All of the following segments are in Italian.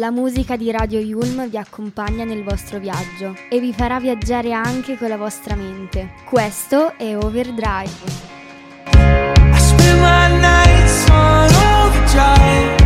La musica di Radio Yulm vi accompagna nel vostro viaggio e vi farà viaggiare anche con la vostra mente. Questo è Overdrive. I spend my nights on overdrive.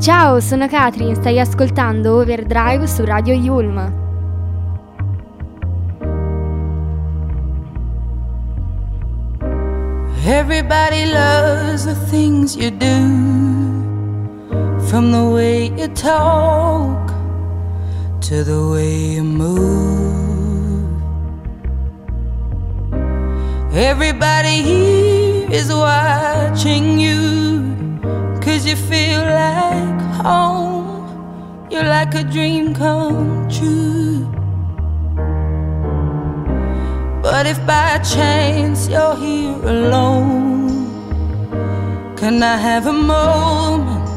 Ciao, sono Katrin, stai ascoltando Overdrive su Radio Yulm. Everybody loves the things you do, from the way you talk to the way you move. Everybody here is watching you, 'cause you feel like home, you're like a dream come true. But if by chance you're here alone, can I have a moment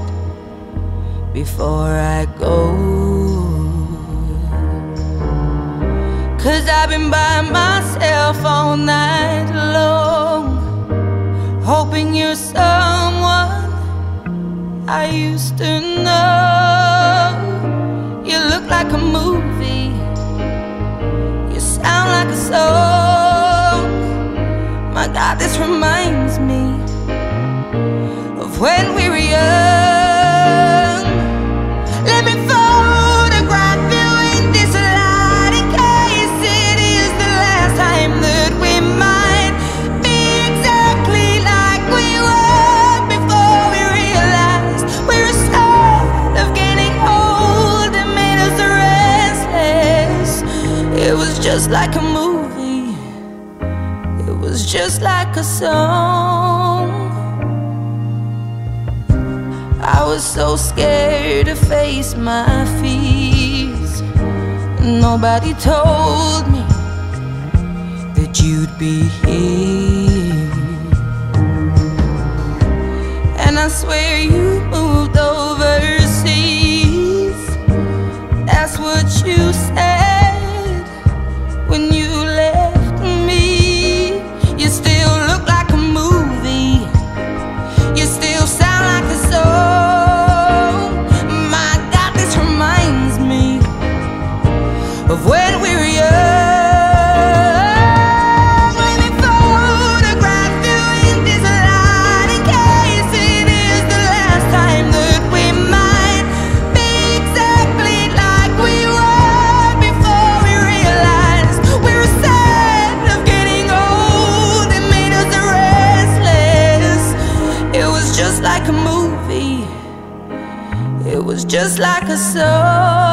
before I go? 'Cause I've been by myself all night long, hoping you're someone I used to know. You look like a movie, you sound like a song. My God, this reminds me of when we were young. Let me photograph you in this light, in case it is the last time that we might be exactly like we were. Just like a movie, it was just like a song. I was so scared to face my fears, nobody told me that you'd be here. And I swear you moved overseas, that's what you said. When you left me, you still look like a movie, you still sound like a song. My God, this reminds me of when we were young. If it is the last time that we might be exactly like we were. was just like a movie. It was just like a song.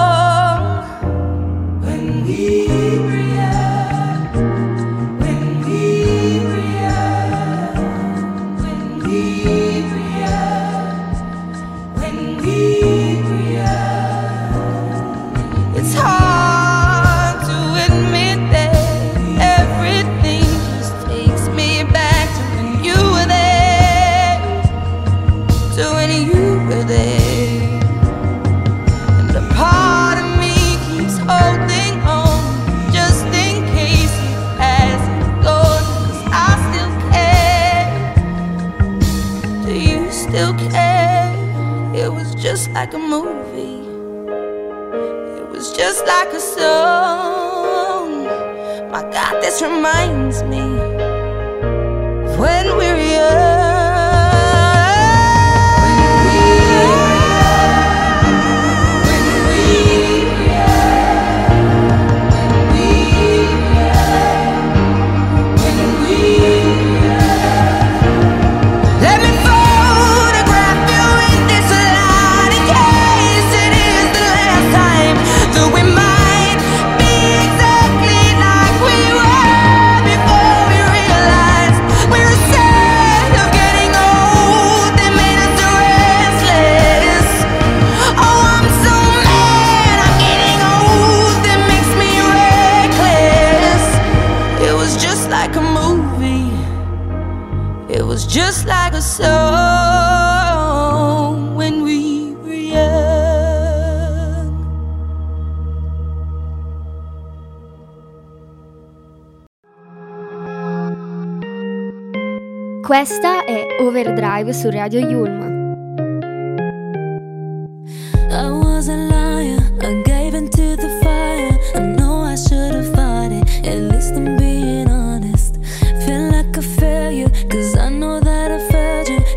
When we react, when we react, when we react, when we react, it's hard. Just like a movie, it was just like a song. My God, this reminds me of when we were young. Just like a song when we were young. Questa è Overdrive su Radio Yulm. I was a liar, I gave into the fire. I know I should have fought it, at least I'm being honest. Feel like a failure, cause I know that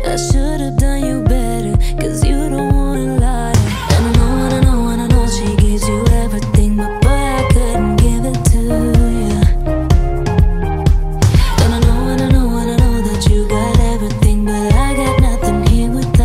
I should have done you better, cause you don't wanna lie. And I know, and I know, and I know she gives you everything, but boy, I couldn't give it to you. And I know, and I know, and I know that you got everything, but I got nothing here with you.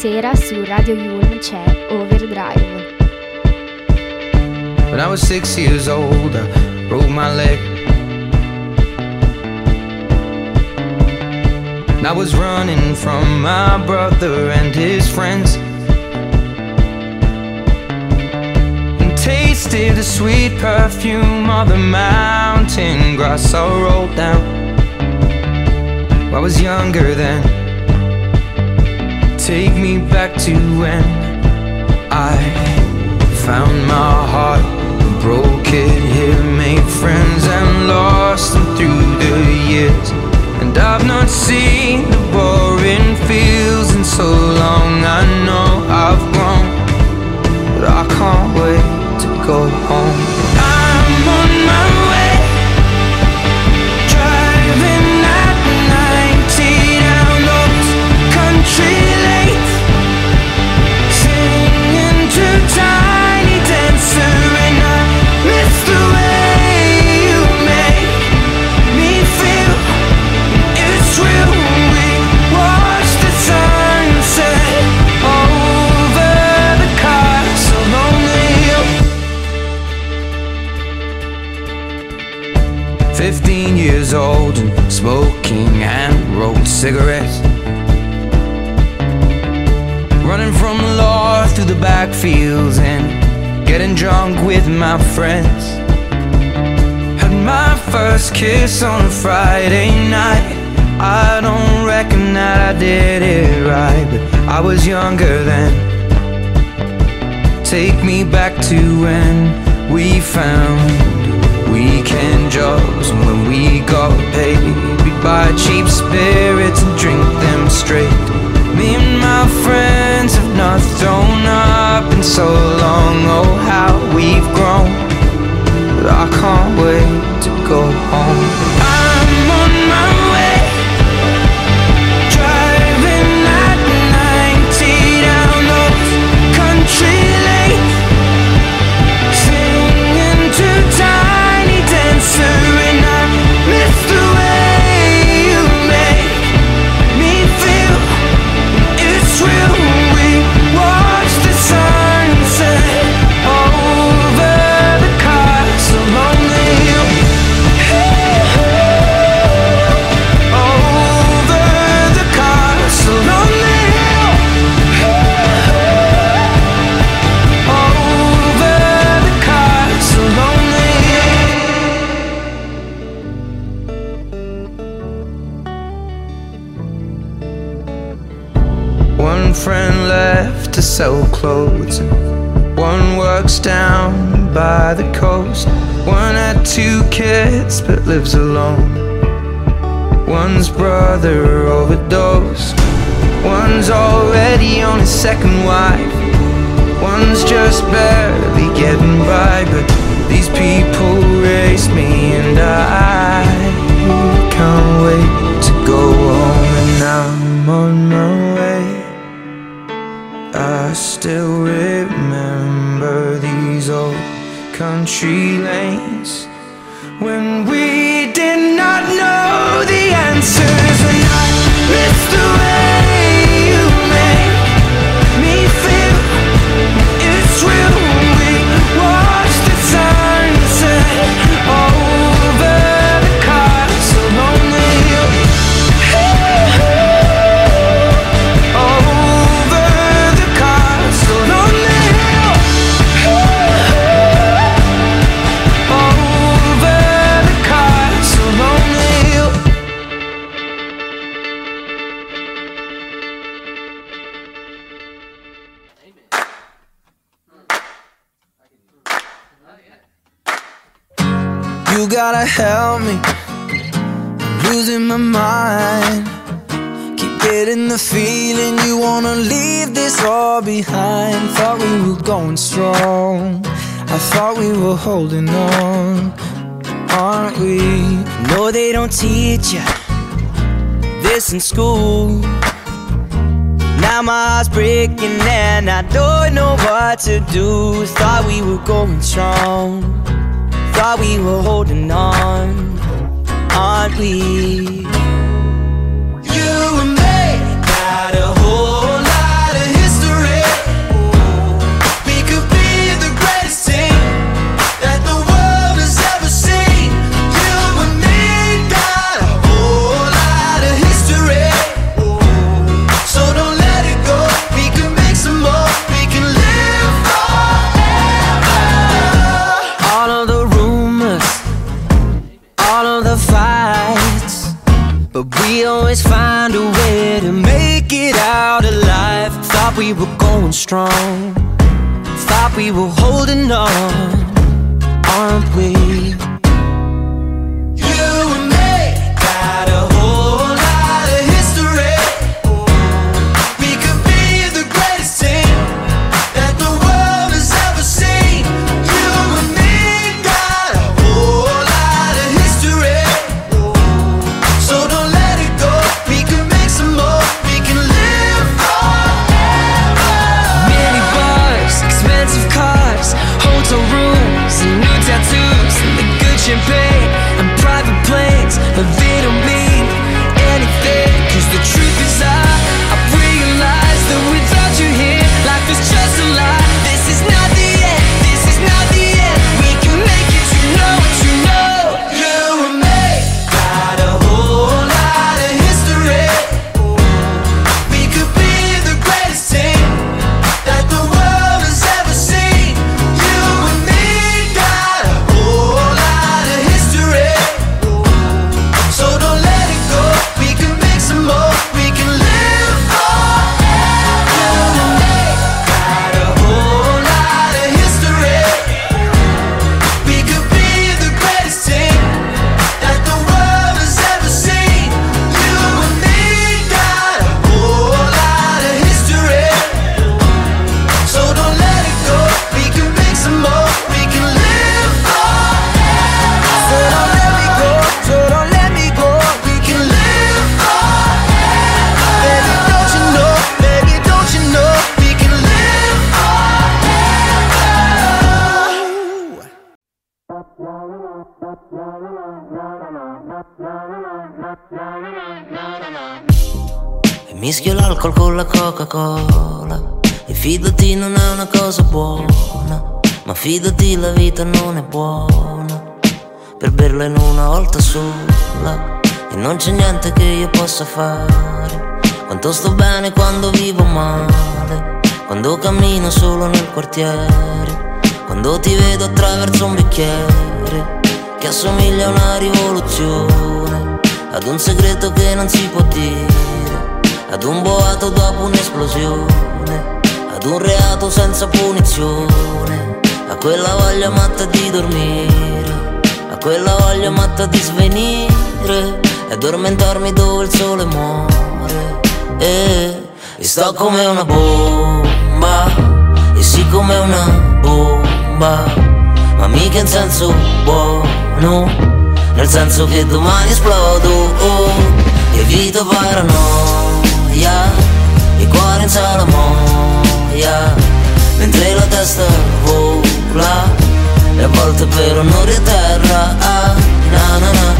sera su Radio Yulm c'è Overdrive. When I was 6 years old, I broke my leg. And I was running from my brother and his friends. And tasted the sweet perfume of the mountain grass I rolled down. I was younger then. Take me back to when I found my heart, broke it here, made friends and lost them through the years. And I've not seen the boring fields in so long. I know I've grown, but I can't wait to go home. I'm on my way, driving at 90 down those country lanes, singing to Tiny Dancer, and I miss the way you make me feel. It's real, we watch the sunset over the castle lonely hill. 15 years old and smoking hand-rolled cigarettes, running from the law through the backfields and getting drunk with my friends. Had my first kiss on a Friday night. I don't reckon that I did it right, but I was younger then. Take me back to when we found weekend jobs and when we got paid. We'd buy cheap spirits and drink them straight. Me and my friends have not thrown up in so long. Oh, how we've grown, but I can't wait to go home. I'm on my way, country lane, singing to Tiny Dancer, and I miss the way you make me feel. It's real, we watch the sunset over the castle on the hill. Over the castle on the hill. One friend left to sell clothes, one works down by the coast. One had 2 kids but lives alone, one's brother overdosed. One's already on his second wife, one's just barely getting by. But these people race me and I can't wait to go home. And I'm on my way, I still remember these old country lanes when we did not know the answers. And I miss the way you make me feel. It's real, we watch the sunset over the castle on the hill. You gotta help me, I'm losing my mind. Keep getting the feeling you wanna leave this all behind. Thought we were going strong, I thought we were holding on, aren't we? No, they don't teach you this in school. Now my heart's breaking and I don't know what to do. Thought we were going strong, thought we were holding on, aren't we? You and me got a whole lot of But we always find a way to make it out alive. Thought we were going strong, thought we were holding on, aren't we? You and me got a whole lot of history. We could be the greatest team that the world has ever seen. You and me got a whole lot of history, so don't let it go. We can make some more, we can live forever. Mini bars, expensive cars, hotel rooms, and new tattoos, and the good champagne, and private planes. But they don't mean anything, 'cause the truth is I realize that without you here, life is just a lie. This is not the end, this is not the end. We can make it, you know what you know. You and me got a whole lot of history. We could be the greatest team that the world has ever seen. You and me got a whole lot of history, so don't let it go. We can make some more, we can live forever. You and me got a whole lot of history. We could be the greatest team that the world has ever seen. You and me got a whole lot of history, so don't let it go. We can make some more, we can live forever. So don't let me go, so don't let me go. We can live forever. Baby, don't you know, baby, don't you know, we can live forever. E mischio l'alcol con la Coca-Cola. E fidati, non è una cosa buona, ma fidati, la vita non è buona per berla in una volta sola. E non c'è niente che io possa fare. Quanto sto bene quando vivo male, quando cammino solo nel quartiere, quando ti vedo attraverso un bicchiere che assomiglia a una rivoluzione, ad un segreto che non si può dire, ad un boato dopo un'esplosione, ad un reato senza punizione, a quella voglia matta di dormire, a quella voglia matta di svenire, e addormentarmi dove il sole muore. E sto come una bomba, e sì come una bomba, ma mica in senso buono, nel senso che domani esplodo. Evito paranoia, il cuore in salamoia, mentre la testa vola, e a volte per onore e terra. Na na na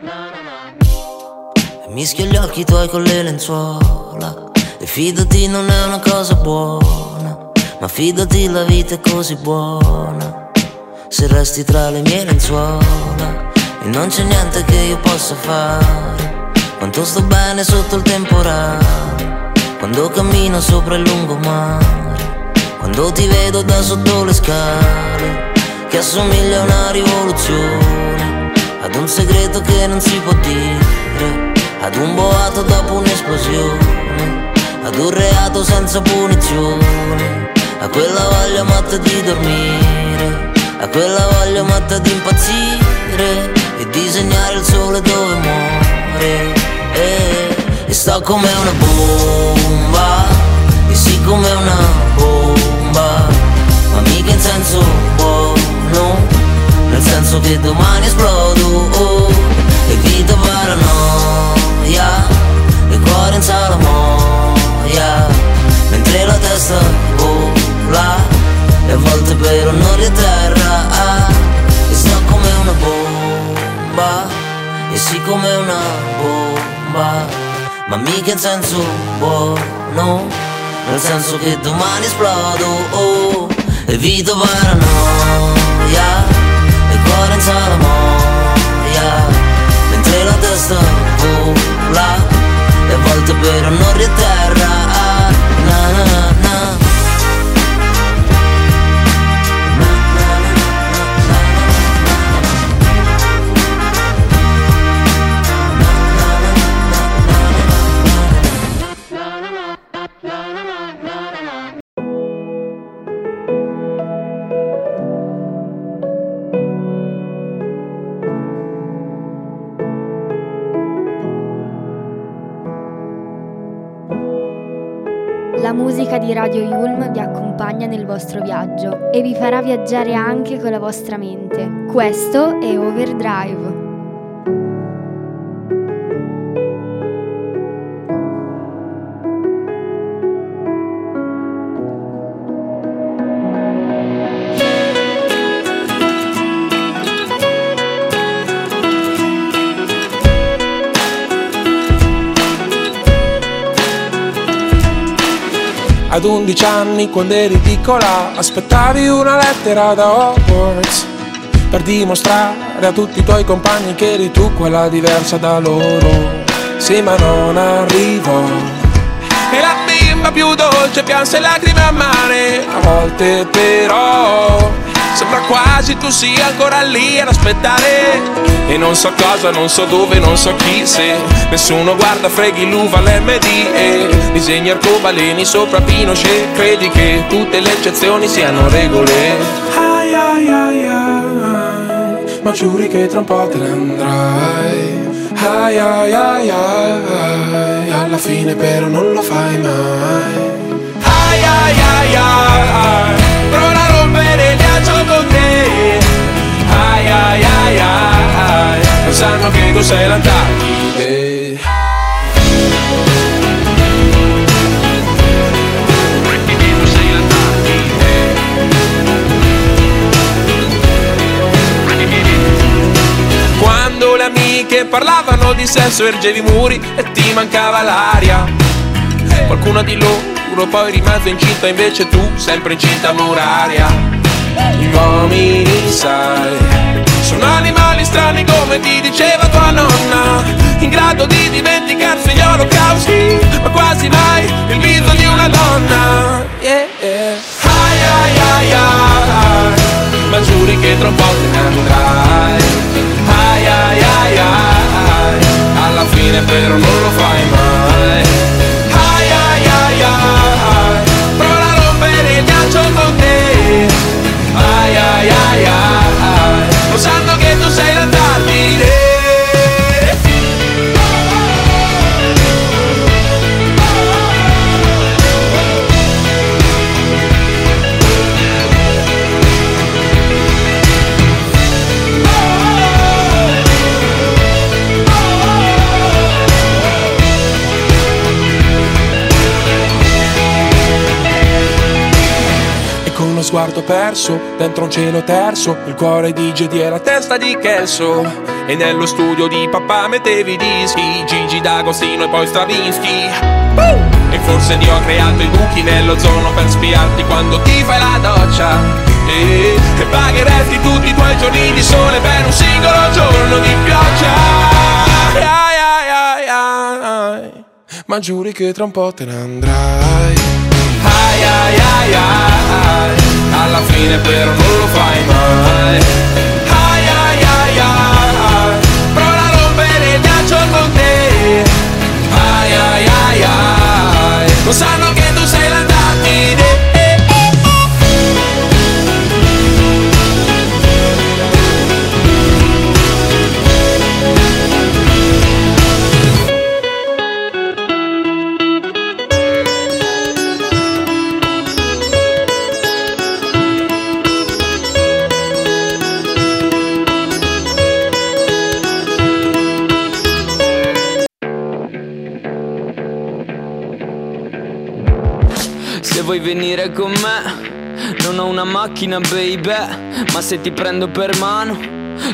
na. E mischio gli occhi tuoi con le lenzuola. E fidati, non è una cosa buona, ma fidati, la vita è così buona se resti tra le mie lenzuola. E non c'è niente che io possa fare. Quanto sto bene sotto il temporale, quando cammino sopra il lungomare, quando ti vedo da sotto le scale, che assomiglia a una rivoluzione, ad un segreto che non si può dire, ad un boato dopo un'esplosione, ad un reato senza punizione, a quella voglia matta di dormire, a quella voglia matta di impazzire, e disegnare il sole dove muore. E sto come una bomba, e sì come una bomba, ma mica in senso buono, nel senso che domani esplodo. Evito paranoia, il cuore in salamoia, mentre la testa vola, e a volte per onore e terra. E sto come una bomba, e sì come una bomba, ma mica in senso buono, nel senso che domani esplodo. Evito paranoia, il cuore in salamoia, mentre la testa vola, e a volte per onore e terra. Na na na na. musica di Radio Yulm vi accompagna nel vostro viaggio e vi farà viaggiare anche con la vostra mente. Questo è Overdrive. Ad 11 anni, quando eri piccola, aspettavi una lettera da Hogwarts per dimostrare a tutti i tuoi compagni che eri tu quella diversa da loro. Sì, ma non arrivò. E la bimba più dolce pianse lacrime amare. A volte però sembra quasi tu sia ancora lì ad aspettare. E non so cosa, non so dove, non so chi, se nessuno guarda, freghi l'uva, l'MD e disegni arcobaleni sopra Pinochet. Credi che tutte le eccezioni siano regole? Ai ai ai ai, ma giuri che tra un po' te ne andrai. Ai ai ai ai, alla fine però non lo fai mai. Ai ai ai ai, prova a rompere il ghiaccio con te. Ai ai ai ai, non sanno che tu sei l'Antartide. Quando le amiche parlavano di sesso ergevi i muri e ti mancava l'aria. Qualcuna di loro poi rimase incinta, invece tu sempre incinta muraria. Gli uomini, sai, sono animali strani come ti diceva tua nonna, in grado di dimenticarsi gli olocausti, ma quasi mai il viso di una donna. Yeah, yeah. Ai ai ai ai, ma giuri che tra un po' te ne andrai. Ai ai ai ai, alla fine però non lo fai mai. Ai ai ai ai, prova a rompere il ghiaccio con te. Ai ai ai ai, lo sanno che tu sei l'Antartide. Sguardo perso, dentro un cielo terso, il cuore di Gigi e la testa di Kelso. E nello studio di papà mettevi dischi, Gigi d'Agostino e poi Stavinsky. E forse Dio ha creato i buchi nell'ozono per spiarti quando ti fai la doccia. E pagheresti tutti i tuoi giorni di sole per un singolo giorno di pioggia. Ai ai ai ai, ai, ma giuri che tra un po' te ne andrai. Ai ai ai ai, alla fine però non lo fai mai. Ai ai ai ai, prova a rompere il ghiaccio con te. Ai ai ai ai, non sanno che tu sei l'Antartide. Vuoi venire con me? Non ho una macchina, baby, ma se ti prendo per mano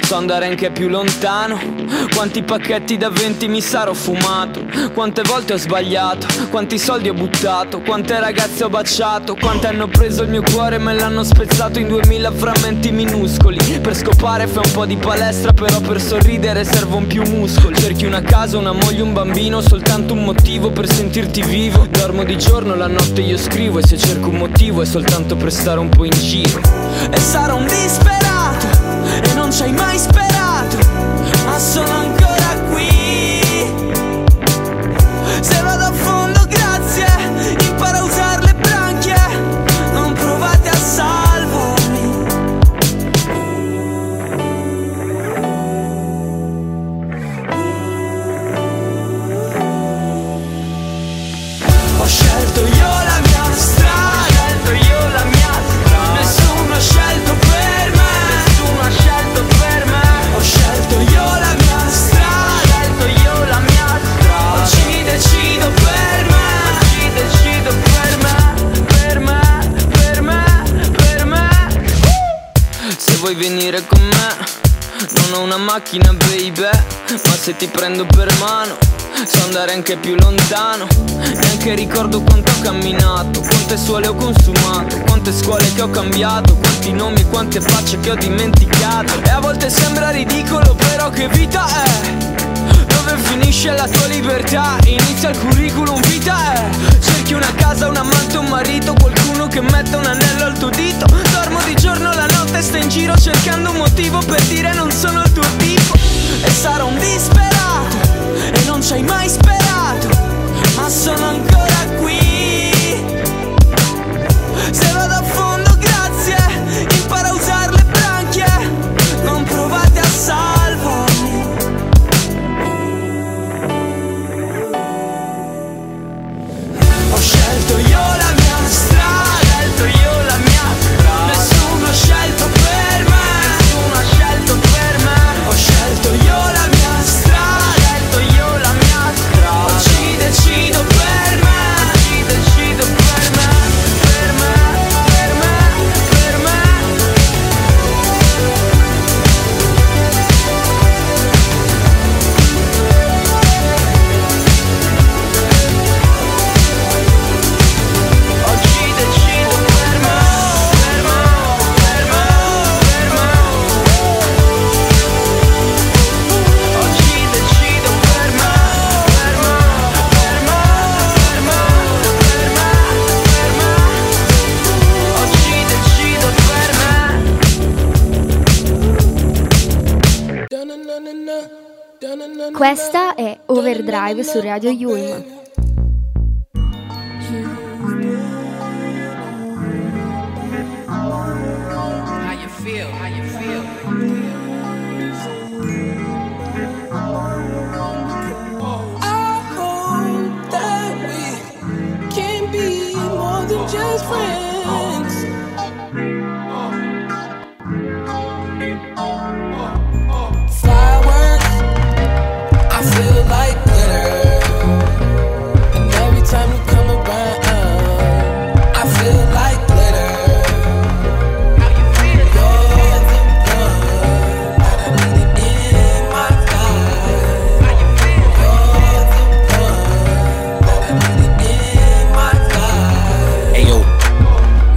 so andare anche più lontano. Quanti pacchetti da 20 mi sarò fumato, quante volte ho sbagliato, quanti soldi ho buttato, quante ragazze ho baciato, quante hanno preso il mio cuore e me l'hanno spezzato in 2000 frammenti minuscoli. Per scopare fai un po' di palestra, però per sorridere servono più muscoli. Cerchi una casa, una moglie, un bambino, soltanto un motivo per sentirti vivo. Dormo di giorno, la notte io scrivo, e se cerco un motivo è soltanto per stare un po' in giro. E sarò un disperato, e non c'hai mai sperato, ma sono ancora qui. Se vado a fondo, grazie, imparo a usare le branchie, non provate a salvarmi. Ho scelto io la mia vuoi venire con me? Non ho una macchina, baby, ma se ti prendo per mano so andare anche più lontano. Neanche ricordo quanto ho camminato, quante suole ho consumato, quante scuole che ho cambiato, quanti nomi e quante facce che ho dimenticato. E a volte sembra ridicolo, però che vita è? Dove finisce la tua libertà? Inizia il curriculum vitae. Cerchi una casa, un amante, un marito, qualcuno che metta un anello al tuo dito. Dormo di giorno, la notte sto in giro cercando un motivo per dire non sono il tuo tipo. E sarò un disperato e non ci hai mai sperato, ma sono ancora qui. Se vado a fondo, grazie, impara a usare le branchie, non provate a salvo. Ho scelto io la mia strada, ho scelto io la mia strada. Nessuno ha scelto per me, nessuno ha scelto per me. Ho scelto io la mia strada, ho scelto io la mia strada. Oggi decido per me, oggi decido per me, per me, per me, per me. Oggi decido per me, per me, per me, per me. Oggi decido per me, per me, per me, per me, per me, per me. Oggi decido per me. Questa è Overdrive su Radio Yulm. How you feel? How you feel? I hope that we can be more than just friends. Fireworks, I feel like glitter. And every time you come around, I feel like glitter. You're the one that I needed in my life. You're the one that I needed in my life. Ayo,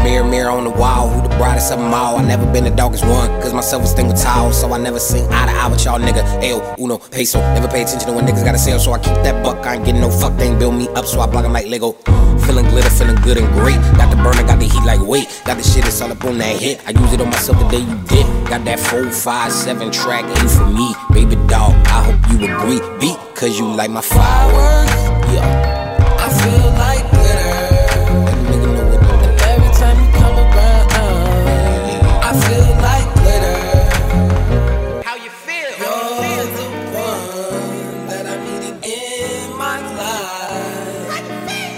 mirror, mirror on the wall, who the brightest of them all? I never been the darkest one, cause my self-esteem was tall, so I never seen eye to eye with y'all nigga. Ayo, uno, peso, never pay attention to when niggas gotta sell, so I keep that buck, I ain't getting no fuck, they ain't build me up, so I block them like Lego. Feeling glitter, feeling good and great. Got the burner, got the heat like weight. Got the shit that's all up on that hit. I used it on myself the day you did. Got that 4, 5, 7 track, ain't for me. Baby dog, I hope you agree. Beat, cause you like my fireworks. Yeah. I feel like glitter. That nigga know what to do. And every time you come around, I feel like glitter. How you feel? You're the one that I needed in my life.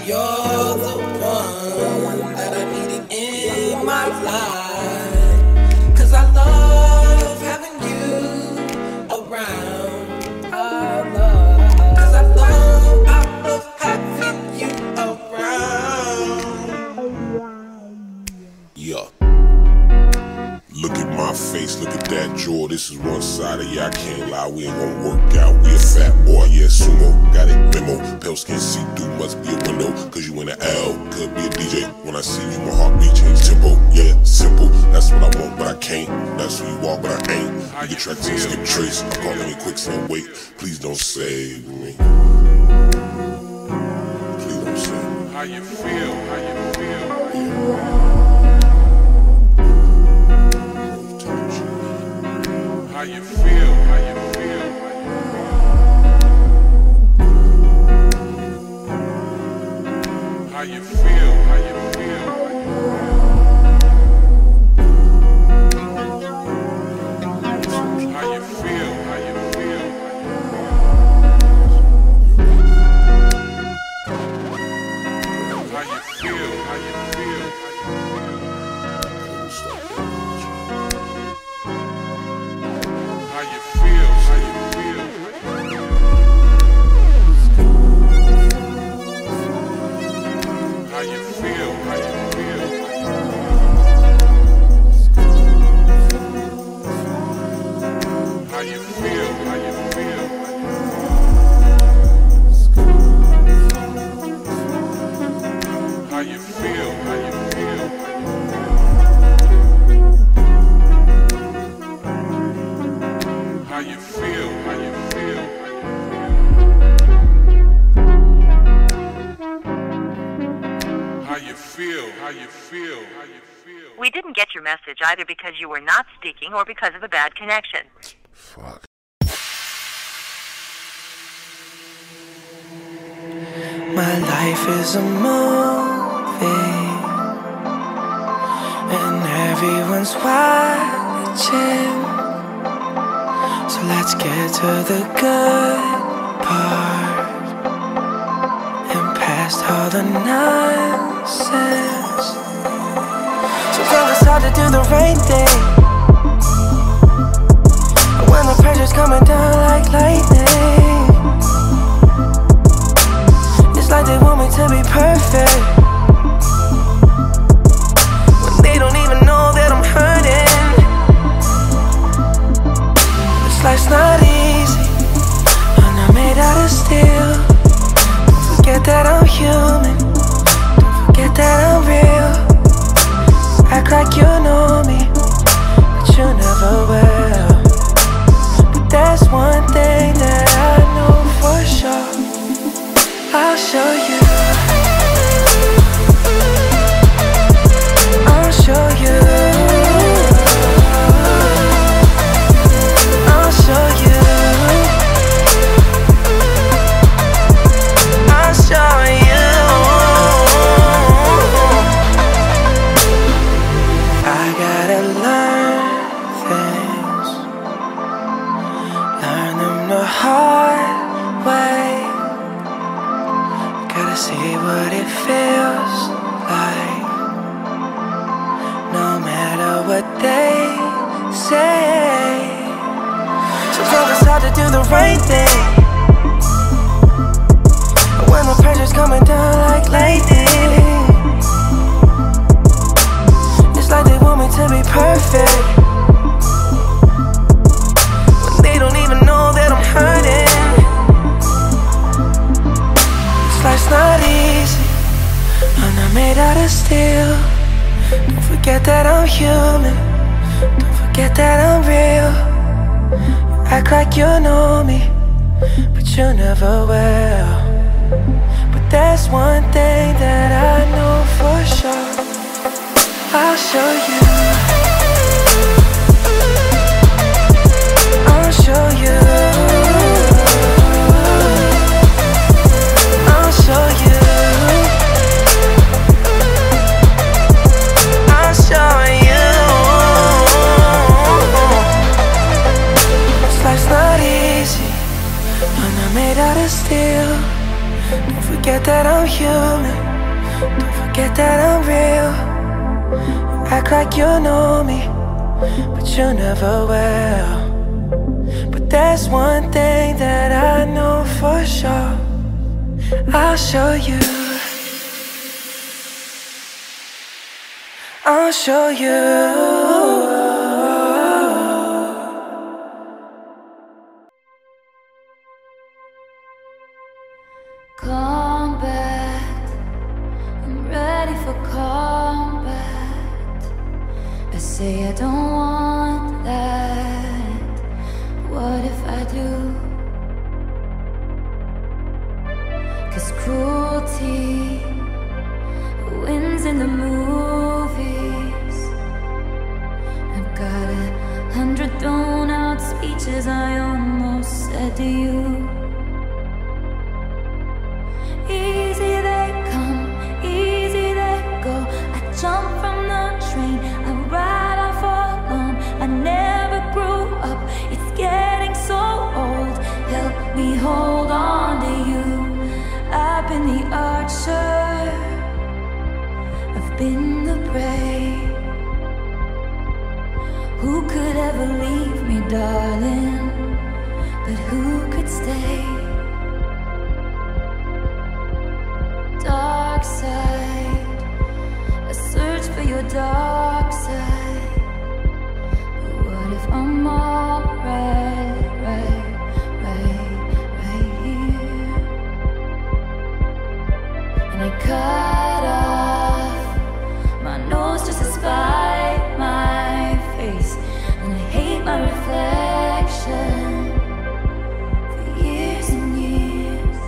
You're the one that I needed in my life. Cause I love having you around. Cause I love having you around. Yeah. Look at my face, look at that jaw. This is one side of you, I can't lie. We ain't gonna work out, we a fat boy, yeah, sumo. Got it memo, pale skin see through, must be a window. Cause you in the L, could be a DJ. When I see you, my heartbeat change tempo, yeah, simple. That's what I want, but I can't. That's who you are, but I ain't. You get tracked and skip trace. I'm calling you quick, so wait. Please don't save me. Please don't save me. How you feel, how you feel, yeah. How you feel, how you feel, how you feel, how you feel, how you feel, how you feel, how you feel, how you feel. get your message either because you were not speaking or because of a bad connection. Fuck. My life is a movie and everyone's watching, so let's get to the good part and past all the nonsense. So girl, it's hard to do the right thing when the pressure's coming down like lightning. Like they want me to be perfect when they don't even know that I'm hurting. This life's not easy, I'm not made out of steel. Don't forget that I'm human, don't forget that I'm real. Act like you know me, but you never will. But that's one thing that I know for sure, I'll show you, I'll show you, I'll show you, I'll show you. I gotta learn things, learn them the hard way. See what it feels like, no matter what they say. So girl, it's hard to do the right thing when the pressure's coming down like lightning. It's like they want me to be perfect when they don't even know that I'm hurting. Life's not easy, I'm not made out of steel. Don't forget that I'm human, don't forget that I'm real. You act like you know me, but you never will. But there's one thing that I know for sure, I'll show you, I'll show you, I'll show you, I'll show you. This life's not easy, I'm not made out of steel. Don't forget that I'm human, don't forget that I'm real. You act like you know me, but you never will. But there's one thing that I know for sure, I'll show you, I'll show you. Combat, I'm ready for combat. I say I don't want that, what if I do? 'Cause cruelty wins in the movies. I've got 100 thrown out speeches I almost said to you. Easy they come, easy they go. I jump from the train, I ride off alone. I never grew up, it's getting so old. Help me hold on to you. I've been the archer, I've been the prey. Who could ever leave me, darling? But who could stay? Dark side, I search for your dark side. But what if I'm alright, right? And I cut off my nose just to spite my face. And I hate my reflection for years and years.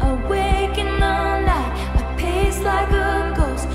I wake in the night, I pace like a ghost.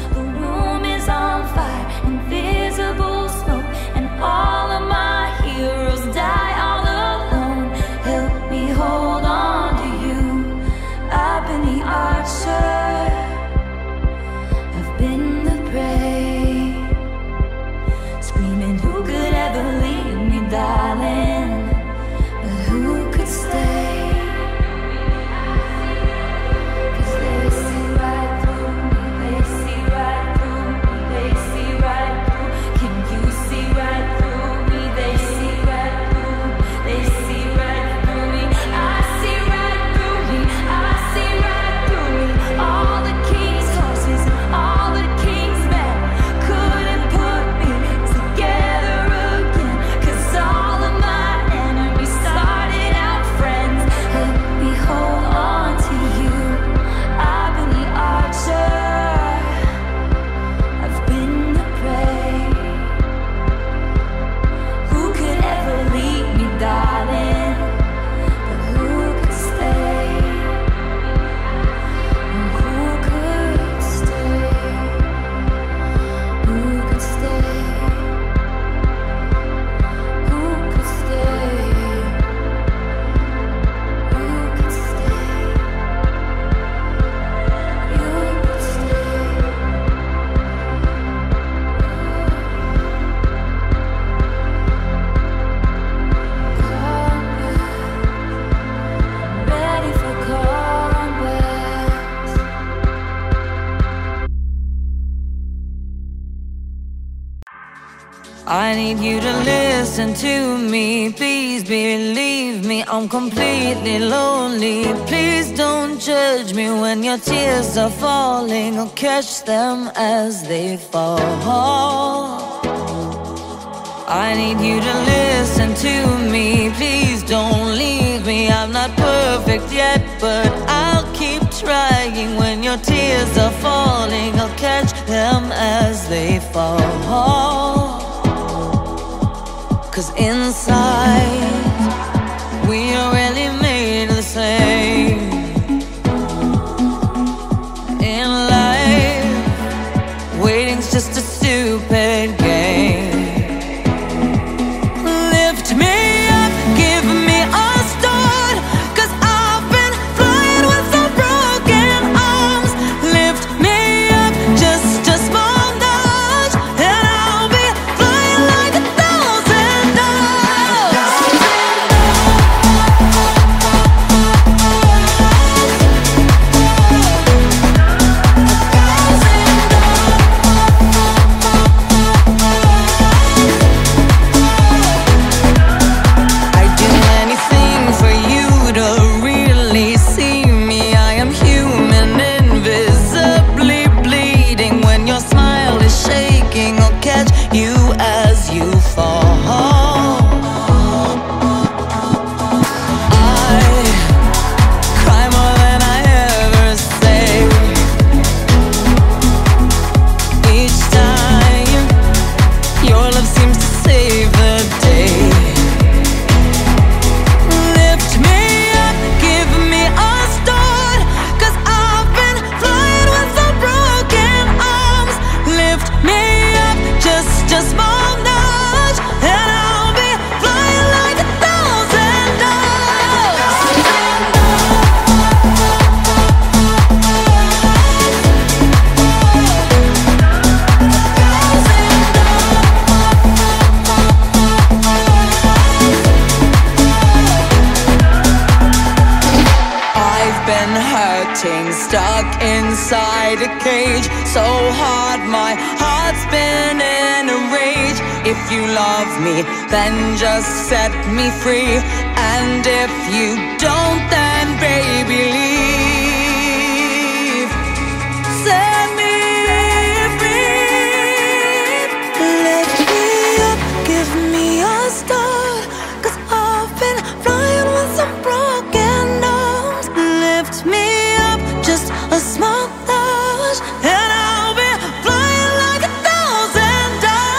I need you to listen to me. Please believe me, I'm completely lonely. Please don't judge me when your tears are falling. I'll catch them as they fall. I need you to listen to me. Please don't leave me. I'm not perfect yet, but I'll keep trying. When your tears are falling, I'll catch them as they fall. 'Cause inside, we are really made the same. In life, waiting's just a stupid game. Then just set me free. And if you don't, then baby, leave. Set me free. Lift me up, give me a star. 'Cause I've been flying with some broken arms. Lift me up, just a small touch. And I'll be flying like a thousand dollars.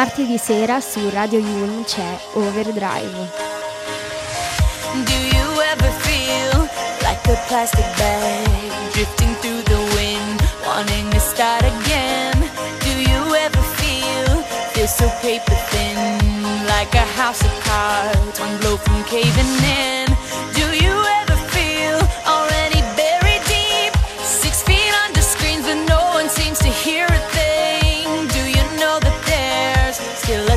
Martedì sera su Radio Yulm c'è Overdrive. Do you ever feel like a plastic bag drifting through the wind, wanting to start again? Do you ever feel so paper thin, like a house of cards, one blow from caving in? Do you ever feel already buried deep, 6 feet under screens and no one seems to hear a thing? Do you know that still a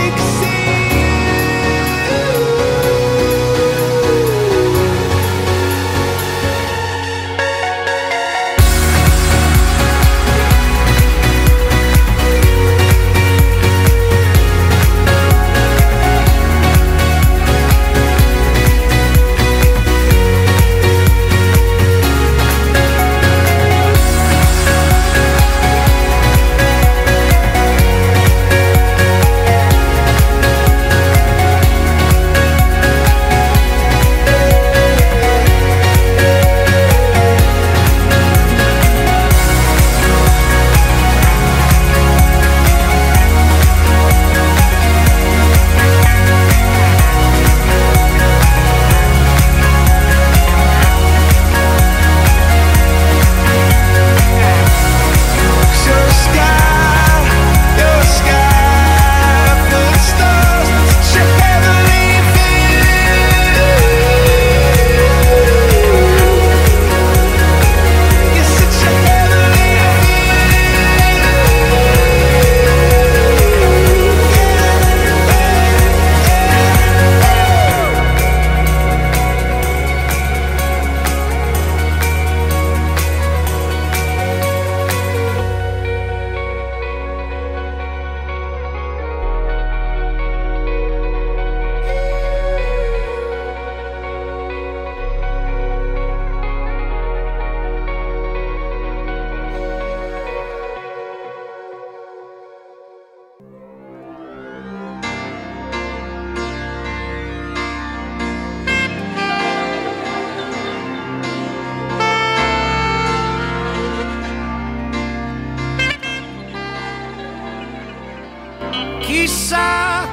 Chissà,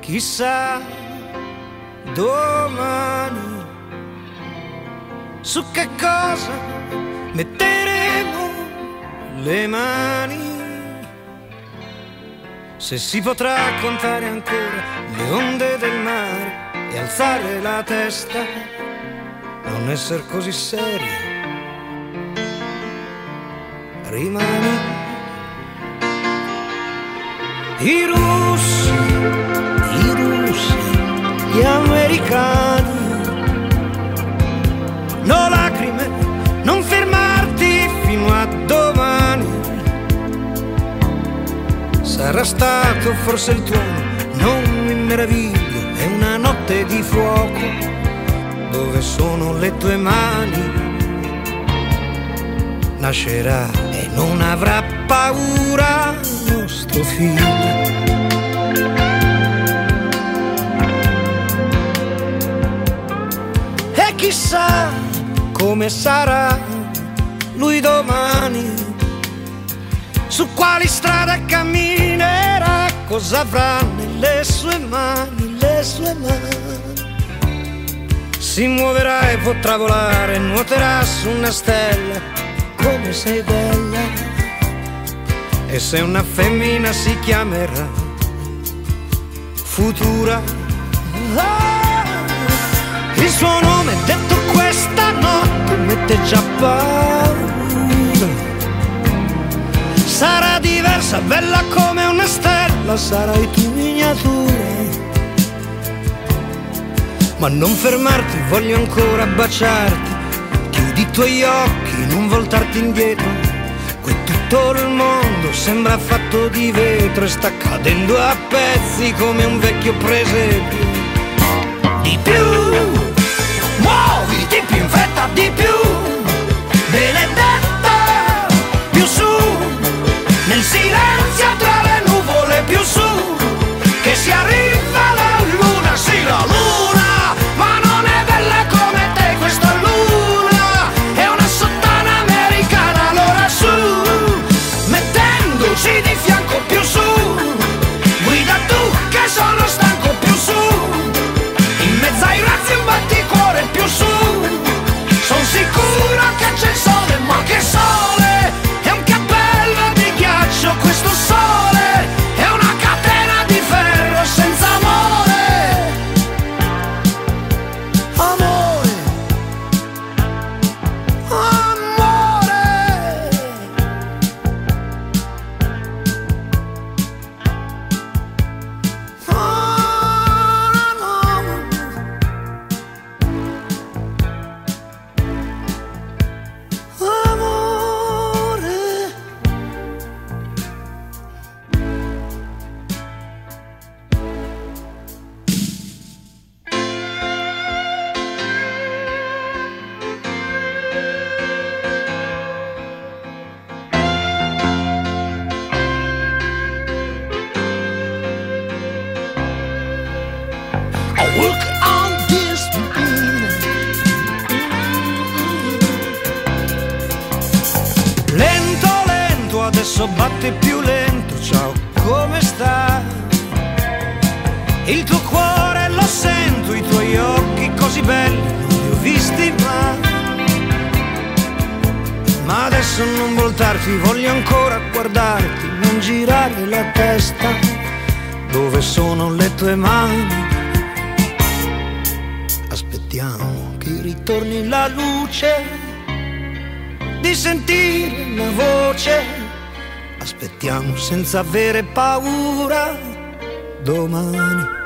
chissà, domani su che cosa metteremo le mani, se si potrà contare ancora le onde del mare e alzare la testa, non esser così seri, rimani. I russi, gli americani, no lacrime, non fermarti fino a domani, sarà stato forse il tuono, non mi meraviglio, è una notte di fuoco, dove sono le tue mani, nascerà e non avrà paura nostro figlio. E chissà come sarà lui domani, su quali strade camminerà, cosa avrà nelle sue mani, le sue mani. Si muoverà e potrà volare, nuoterà su una stella. Come sei bella, e se una femmina si chiamerà Futura. Oh, il suo nome detto questa notte mette già paura, sarà diversa, bella come una stella, sarai tu miniatura, ma non fermarti, voglio ancora baciarti, chiudi i tuoi occhi, non voltarti indietro, qui tutto il mondo sembra fatto di vetro e sta cadendo a pezzi come un vecchio presepio. Di più, muoviti più in fretta, di più, benedetta, più su, nel silenzio tra le nuvole, più su, che si arriva alla luna, sì la luna. Batte più lento, ciao, come sta? Il tuo cuore lo sento, i tuoi occhi così belli non li ho visti mai. Ma adesso non voltarti, voglio ancora guardarti, non girare la testa, dove sono le tue mani? Aspettiamo che ritorni la luce, di sentire una voce, aspettiamo senza avere paura domani.